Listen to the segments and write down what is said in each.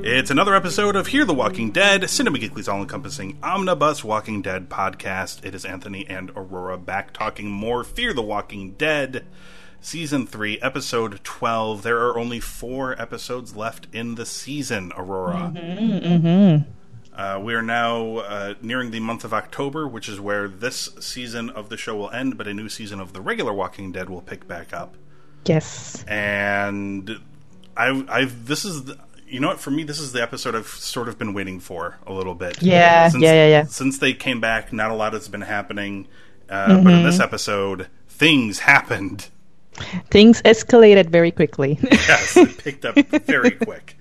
It's another episode of Fear the Walking Dead, Cinema Geekly's all-encompassing omnibus Walking Dead podcast. It is Anthony and Aurora back talking more Fear the Walking Dead, Season 3, Episode 12. There are only 4 episodes left in the season, Aurora. We are now nearing the month of October, which is where this season of the show will end, but a new season of the regular Walking Dead will pick back up. Yes. And You know what? For me, this is the episode I've sort of been waiting for a little bit. Yeah. Since they came back, not a lot has been happening. But in this episode, things happened. Things escalated very quickly. Yes, it picked up very quick.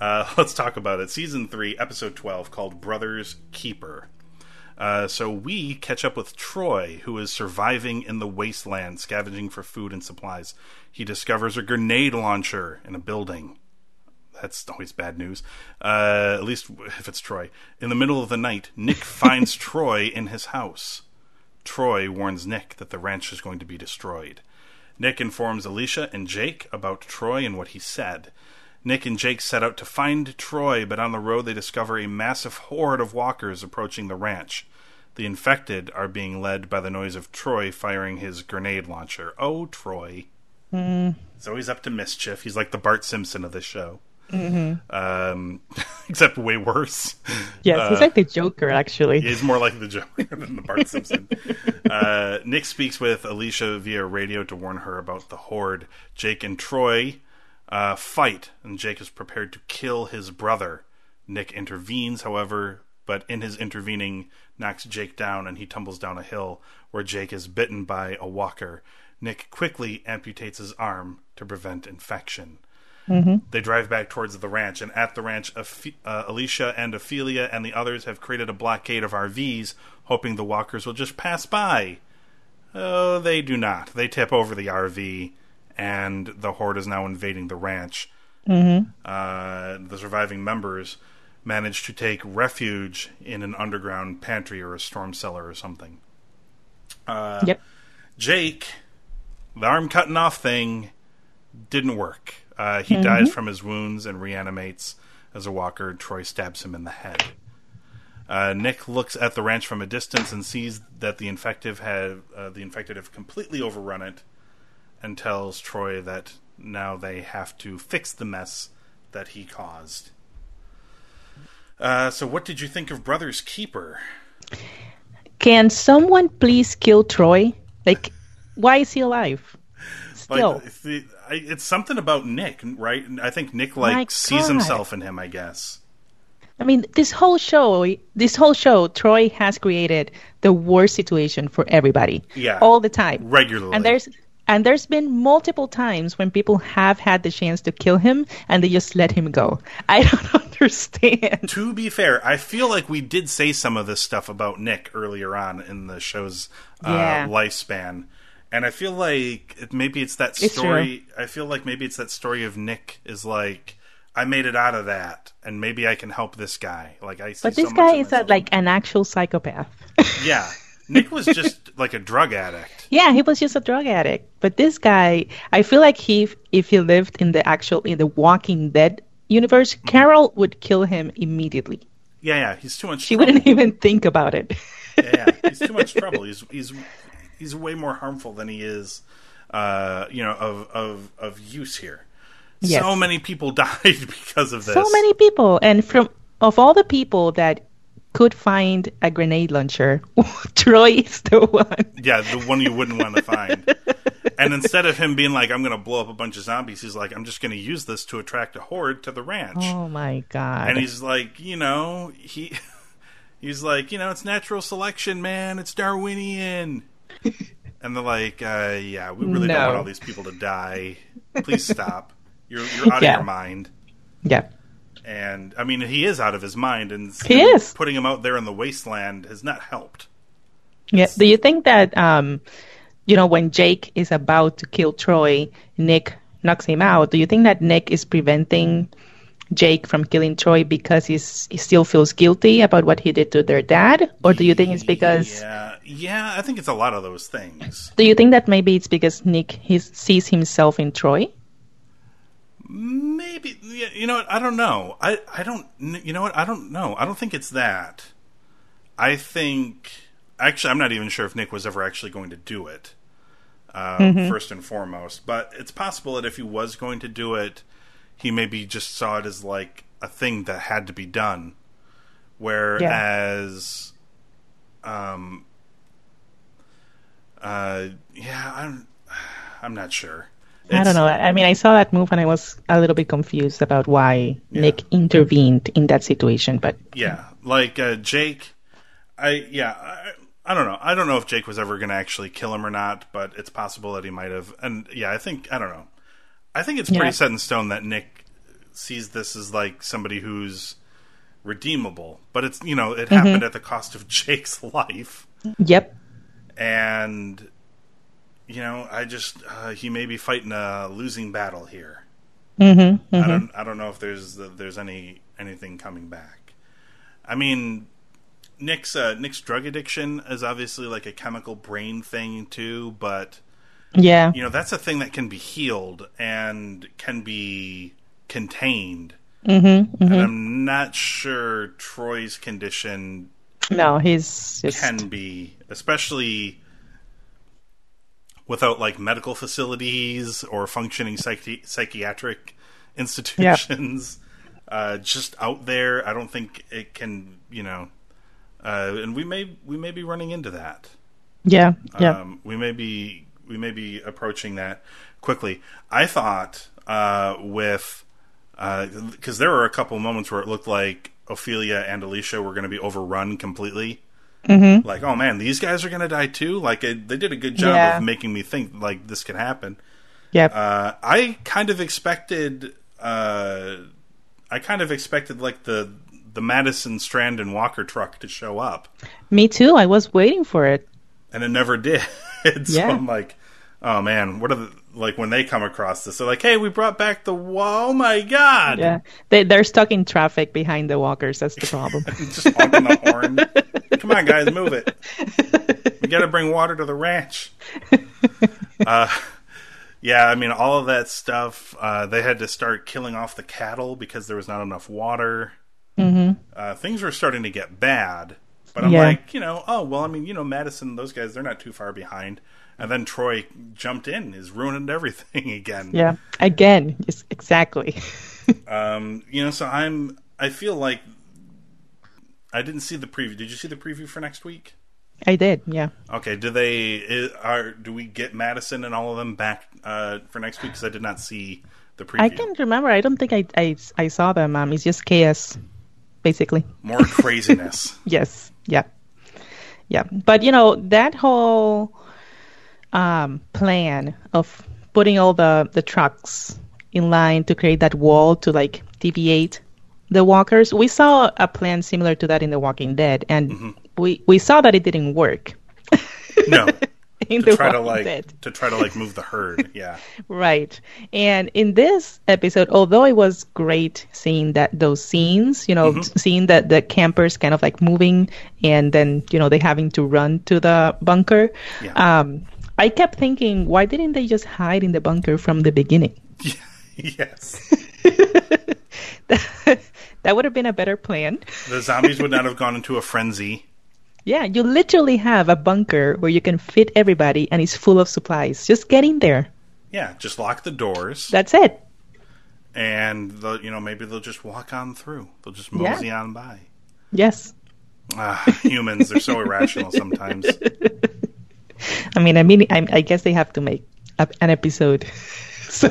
Let's talk about it. Season 3, Episode 12, called Brother's Keeper. So we catch up with Troy, who is surviving in the wasteland, scavenging for food and supplies. He discovers a grenade launcher in a building. That's always bad news, at least if it's Troy. In the middle of the night, Nick finds Troy in his house. Troy warns Nick that the ranch is going to be destroyed. Nick informs Alicia and Jake about Troy and what he said. Nick and Jake set out to find Troy, but on the road they discover a massive horde of walkers approaching the ranch. The infected are being led by the noise of Troy firing his grenade launcher. Oh, Troy. He's always up to mischief. He's like the Bart Simpson of this show. Except way worse. Yes, he's like the Joker, actually. He's more like the Joker than the Bart Simpson. Nick speaks with Alicia via radio to warn her about the horde. Jake and Troy fight, and Jake is prepared to kill his brother. Nick intervenes, however, but in his intervening, knocks Jake down, and he tumbles down a hill where Jake is bitten by a walker. Nick quickly amputates his arm to prevent infection. They drive back towards the ranch, and at the ranch, Alicia and Ophelia and the others have created a blockade of RVs, hoping the walkers will just pass by. Oh, they do not. They tip over the RV, and the horde is now invading the ranch. The surviving members manage to take refuge in an underground pantry or a storm cellar or something. Jake, the arm cutting off thing, didn't work. He dies from his wounds and reanimates as a walker. Troy stabs him in the head. Nick looks at the ranch from a distance and sees that the infected have completely overrun it, and tells Troy that now they have to fix the mess that he caused. So what did you think of Brother's Keeper? Can someone please kill Troy? Like, why is he alive? Still. Like, it's something about Nick, right? I think Nick sees himself in him, I guess. I mean, this whole show, Troy has created the worst situation for everybody. Yeah, all the time, regularly. And there's been multiple times when people have had the chance to kill him and they just let him go. I don't understand. To be fair, I feel like we did say some of this stuff about Nick earlier on in the show's lifespan. And I feel like maybe it's that story of Nick is like, I made it out of that, and maybe I can help this guy. Like an actual psychopath. Yeah. Nick was just like a drug addict. Yeah, he was just a drug addict. But this guy, I feel like if he lived in the Walking Dead universe, Carol would kill him immediately. Yeah, he's too much trouble. She wouldn't even think about it. Yeah, he's too much trouble. He's way more harmful than he is, of use here. Yes. So many people died because of this. So many people. And of all the people that could find a grenade launcher, Troy is the one. Yeah, the one you wouldn't want to find. And instead of him being like, I'm going to blow up a bunch of zombies, he's like, I'm just going to use this to attract a horde to the ranch. Oh, my God. And he's like, he's like, it's natural selection, man. It's Darwinian. And they're like, we really don't want all these people to die. Please stop. You're out of your mind. Yeah. And, I mean, he is out of his mind. And he is. Putting him out there in the wasteland has not helped. Yeah. Do you think that, you know, when Jake is about to kill Troy, Nick knocks him out? Do you think that Nick is preventing Jake from killing Troy because he still feels guilty about what he did to their dad? Or do you think it's because... Yeah, I think it's a lot of those things. Do you think that maybe it's because Nick sees himself in Troy? Maybe. You know what? I don't know. I don't know. I don't think it's that. I think... Actually, I'm not even sure if Nick was ever actually going to do it, first and foremost. But it's possible that if he was going to do it, he maybe just saw it as like a thing that had to be done. Whereas, I'm not sure. I don't know. I mean, I saw that move and I was a little bit confused about why Nick intervened in that situation. But Jake, I don't know. I don't know if Jake was ever going to actually kill him or not, but it's possible that he might have. And I don't know. I think it's pretty set in stone that Nick sees this as like somebody who's redeemable, but it's, you know, it happened at the cost of Jake's life. Yep. And, you know, I just, he may be fighting a losing battle here. I don't know if there's anything coming back. I mean, Nick's drug addiction is obviously like a chemical brain thing too, but yeah, you know, that's a thing that can be healed and can be contained. And I'm not sure Troy's condition. No, he's just... can be, especially without like medical facilities or functioning psychiatric institutions, just out there. I don't think it can, you know, and we may be running into that. Yeah. Yeah. We may be approaching that quickly. I thought because there were a couple moments where it looked like Ophelia and Alicia were going to be overrun completely. Like, oh man, these guys are going to die too. Like they did a good job of making me think like this could happen. Yep. I kind of expected. Like the Madison, Strand, and Walker truck to show up. Me too. I was waiting for it. And it never did. So I'm like, oh man, what are the, like when they come across this, they're like, hey, we brought back the wall. Oh my God. Yeah. They're stuck in traffic behind the walkers. That's the problem. Just honking the horn. Come on guys, move it. We got to bring water to the ranch. Yeah. I mean, all of that stuff, they had to start killing off the cattle because there was not enough water. Things were starting to get bad. But I'm like, you know, oh, well, I mean, you know, Madison, those guys, they're not too far behind. And then Troy jumped in, is ruining everything again. Yeah, again, yes, exactly. You know, so I feel like I didn't see the preview. Did you see the preview for next week? I did, yeah. Okay, do we get Madison and all of them back for next week? Because I did not see the preview. I can't remember. I don't think I saw them. It's just chaos, basically. More craziness. Yes, yeah. Yeah, but, you know, that whole... plan of putting all the trucks in line to create that wall to like deviate the walkers. We saw a plan similar to that in The Walking Dead, and we saw that it didn't work. No, to try to like move the herd, yeah, right. And in this episode, although it was great seeing those scenes, you know, seeing that the campers kind of like moving, and then you know they having to run to the bunker. Yeah. I kept thinking, why didn't they just hide in the bunker from the beginning? Yes. That would have been a better plan. The zombies would not have gone into a frenzy. Yeah, you literally have a bunker where you can fit everybody and it's full of supplies. Just get in there. Yeah, just lock the doors. That's it. And, you know, maybe they'll just walk on through. They'll just mosey on by. Yes. Humans, they're so irrational sometimes. I mean, I guess they have to make an episode. So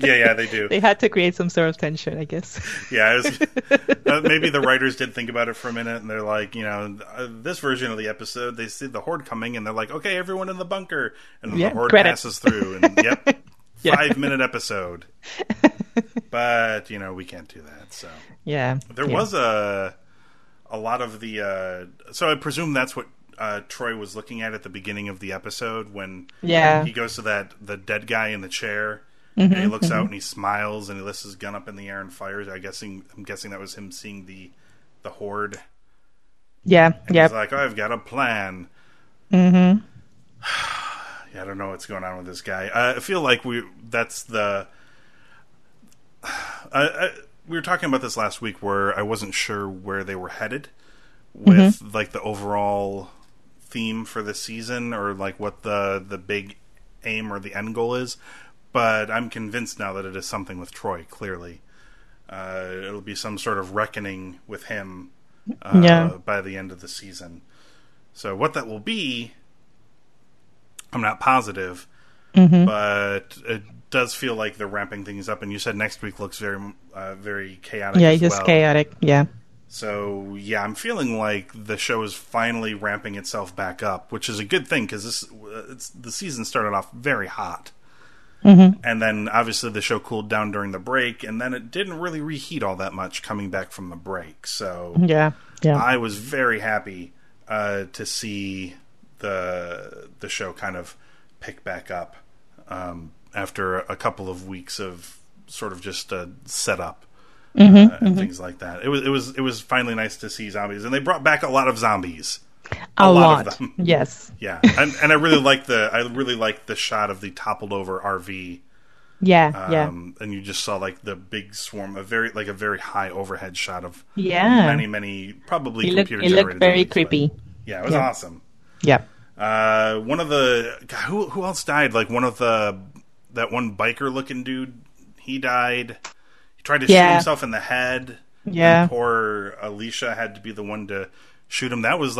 yeah, they do. They had to create some sort of tension, I guess. Yeah, maybe the writers did think about it for a minute, and they're like, you know, this version of the episode, they see the horde coming, and they're like, okay, everyone in the bunker, and the horde passes through, and 5-minute episode. But, you know, we can't do that. So yeah. There was a lot of the... so I presume that's what Troy was looking at the beginning of the episode when he goes to the dead guy in the chair. Mm-hmm, and he looks out and he smiles and he lifts his gun up in the air and fires. I'm guessing that was him seeing the horde. Yeah, yeah. He's like, oh, I've got a plan. Mm-hmm. Yeah, I don't know what's going on with this guy. I feel like we were talking about this last week where I wasn't sure where they were headed with like the overall theme for the season or like what the big aim or the end goal is. But I'm convinced now that it is something with Troy, clearly. It'll be some sort of reckoning with him by the end of the season. So what that will be, I'm not positive, but it does feel like they're ramping things up. And you said next week looks very, very chaotic. Yeah, chaotic, yeah. So, yeah, I'm feeling like the show is finally ramping itself back up, which is a good thing because the season started off very hot. Mm-hmm. And then, obviously, the show cooled down during the break, and then it didn't really reheat all that much coming back from the break. So, yeah. I was very happy to see the show kind of pick back up after a couple of weeks of sort of just a setup and things like that. It was finally nice to see zombies, and they brought back a lot of zombies. A lot of them. Yes. Yeah. And I really like the shot of the toppled over RV. Yeah. And you just saw like the big swarm, a very high overhead shot of many probably computer generated. It looked very creepy. Yeah, it was awesome. Yeah. One of the who else died? Like one biker looking dude, he died. He tried to shoot himself in the head. Yeah. And poor Alicia had to be the one to shoot him. That was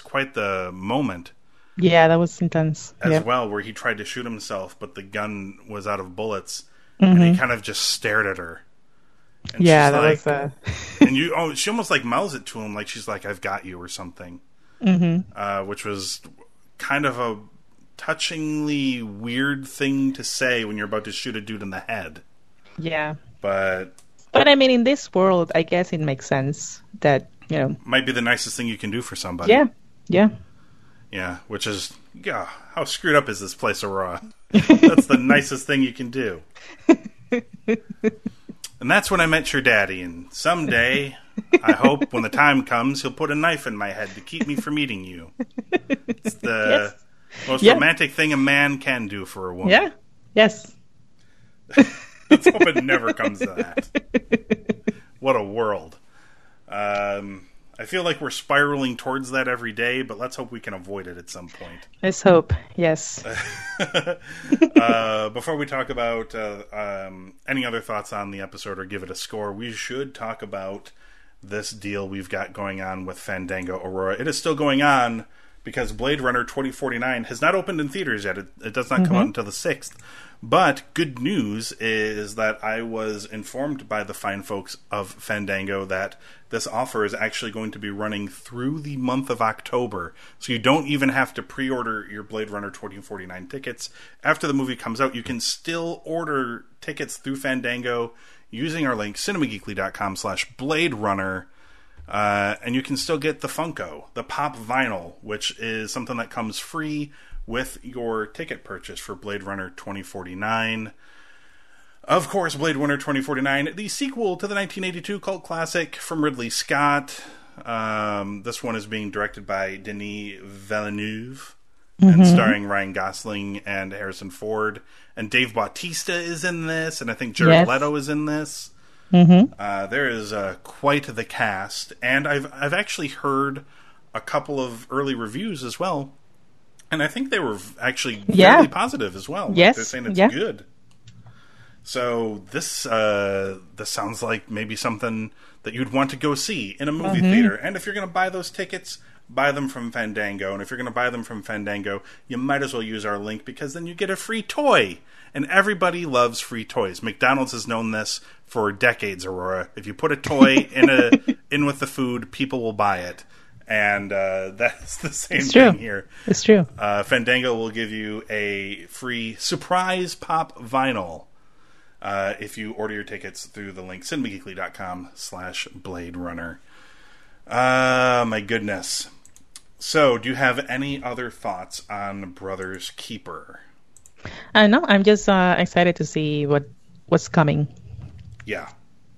quite the moment. Yeah, that was intense. As well, where he tried to shoot himself, but the gun was out of bullets, and he kind of just stared at her. And she's that was. And she almost like mouths it to him, like she's like, "I've got you" or something. Mm-hmm. Which was kind of a touchingly weird thing to say when you're about to shoot a dude in the head. Yeah. But I mean, in this world, I guess it makes sense that. Yeah. Might be the nicest thing you can do for somebody. Yeah. Yeah. Yeah. Which is, how screwed up is this place, Aurora? That's the nicest thing you can do. And that's when I met your daddy. And someday, I hope when the time comes, he'll put a knife in my head to keep me from eating you. It's the most romantic thing a man can do for a woman. Yeah. Yes. Let's hope it never comes to that. What a world. I feel like we're spiraling towards that every day, but let's hope we can avoid it at some point. Let's hope, yes. Before we talk about any other thoughts on the episode or give it a score, we should talk about this deal we've got going on with Fandango, Aurora. It is still going on because Blade Runner 2049 has not opened in theaters yet. It does not come out until the 6th. But good news is that I was informed by the fine folks of Fandango that this offer is actually going to be running through the month of October. So you don't even have to pre-order your Blade Runner 2049 tickets. After the movie comes out, you can still order tickets through Fandango using our link, cinemageekly.com/Blade Runner. And you can still get the Funko, the pop vinyl, which is something that comes free with your ticket purchase for Blade Runner 2049. Of course, Blade Runner 2049, the sequel to the 1982 cult classic from Ridley Scott. This one is being directed by Denis Villeneuve and starring Ryan Gosling and Harrison Ford. And Dave Bautista is in this, and I think Jared Leto is in this. Mm-hmm. There is quite the cast, and I've actually heard a couple of early reviews as well. And I think they were actually fairly positive as well. Yes. Like they're saying it's good. So this sounds like maybe something that you'd want to go see in a movie theater. And if you're going to buy those tickets, buy them from Fandango. And if you're going to buy them from Fandango, you might as well use our link because then you get a free toy. And everybody loves free toys. McDonald's has known this for decades, Aurora. If you put a toy in with the food, people will buy it. And that's the same thing here. It's true. Fandango will give you a free surprise pop vinyl if you order your tickets through the link cinemageekly.com/Blade Runner. My goodness. So, do you have any other thoughts on Brother's Keeper? No, I'm just excited to see what's coming. Yeah.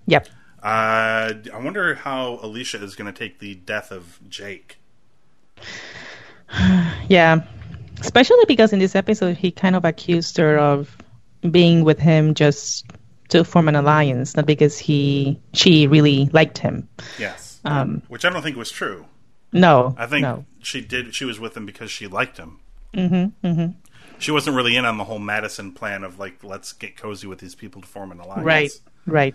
Yep. I wonder how Alicia is going to take the death of Jake. Yeah. Especially because in this episode, he kind of accused her of being with him just to form an alliance, not because she really liked him. Yes. Which I don't think was true. No. I think she was with him because she liked him. Mm-hmm. Mm-hmm. She wasn't really in on the whole Madison plan of, like, let's get cozy with these people to form an alliance. Right.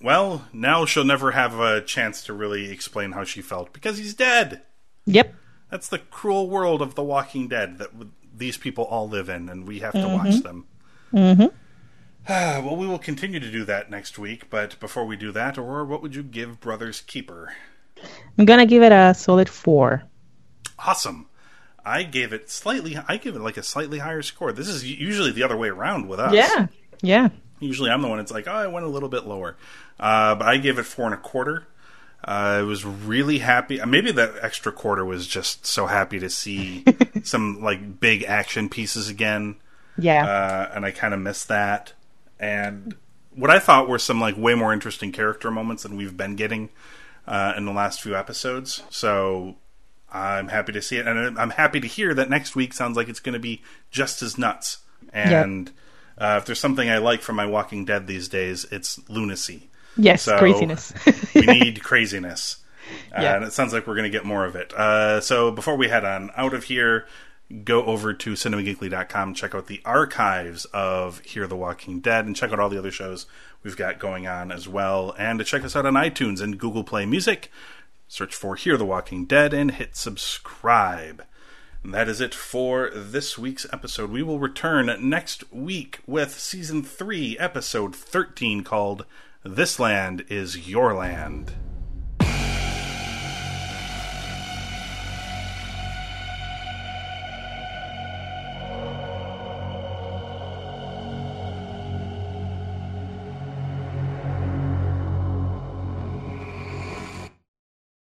Well, now she'll never have a chance to really explain how she felt because he's dead. Yep. That's the cruel world of The Walking Dead that these people all live in, and we have to watch them. Mm-hmm. Well, we will continue to do that next week, but before we do that, Aurora, what would you give Brother's Keeper? I'm going to give it a solid 4. Awesome. I give it like a slightly higher score. This is usually the other way around with us. Yeah. Usually I'm the one that's like, oh, I went a little bit lower. But I gave it 4.25. I was really happy. Maybe that extra quarter was just so happy to see some like big action pieces again. Yeah. And I kind of missed that. And what I thought were some like way more interesting character moments than we've been getting in the last few episodes. So I'm happy to see it. And I'm happy to hear that next week sounds like it's going to be just as nuts. And if there's something I like from my Walking Dead these days, it's lunacy. Yes, so craziness. We need craziness. And it sounds like we're going to get more of it. So before we head on out of here, go over to cinemageekly.com, check out the archives of Fear the Walking Dead, and check out all the other shows we've got going on as well. And to check us out on iTunes and Google Play Music, search for Fear the Walking Dead and hit subscribe. And that is it for this week's episode. We will return next week with Season 3, Episode 13, called This Land is Your Land.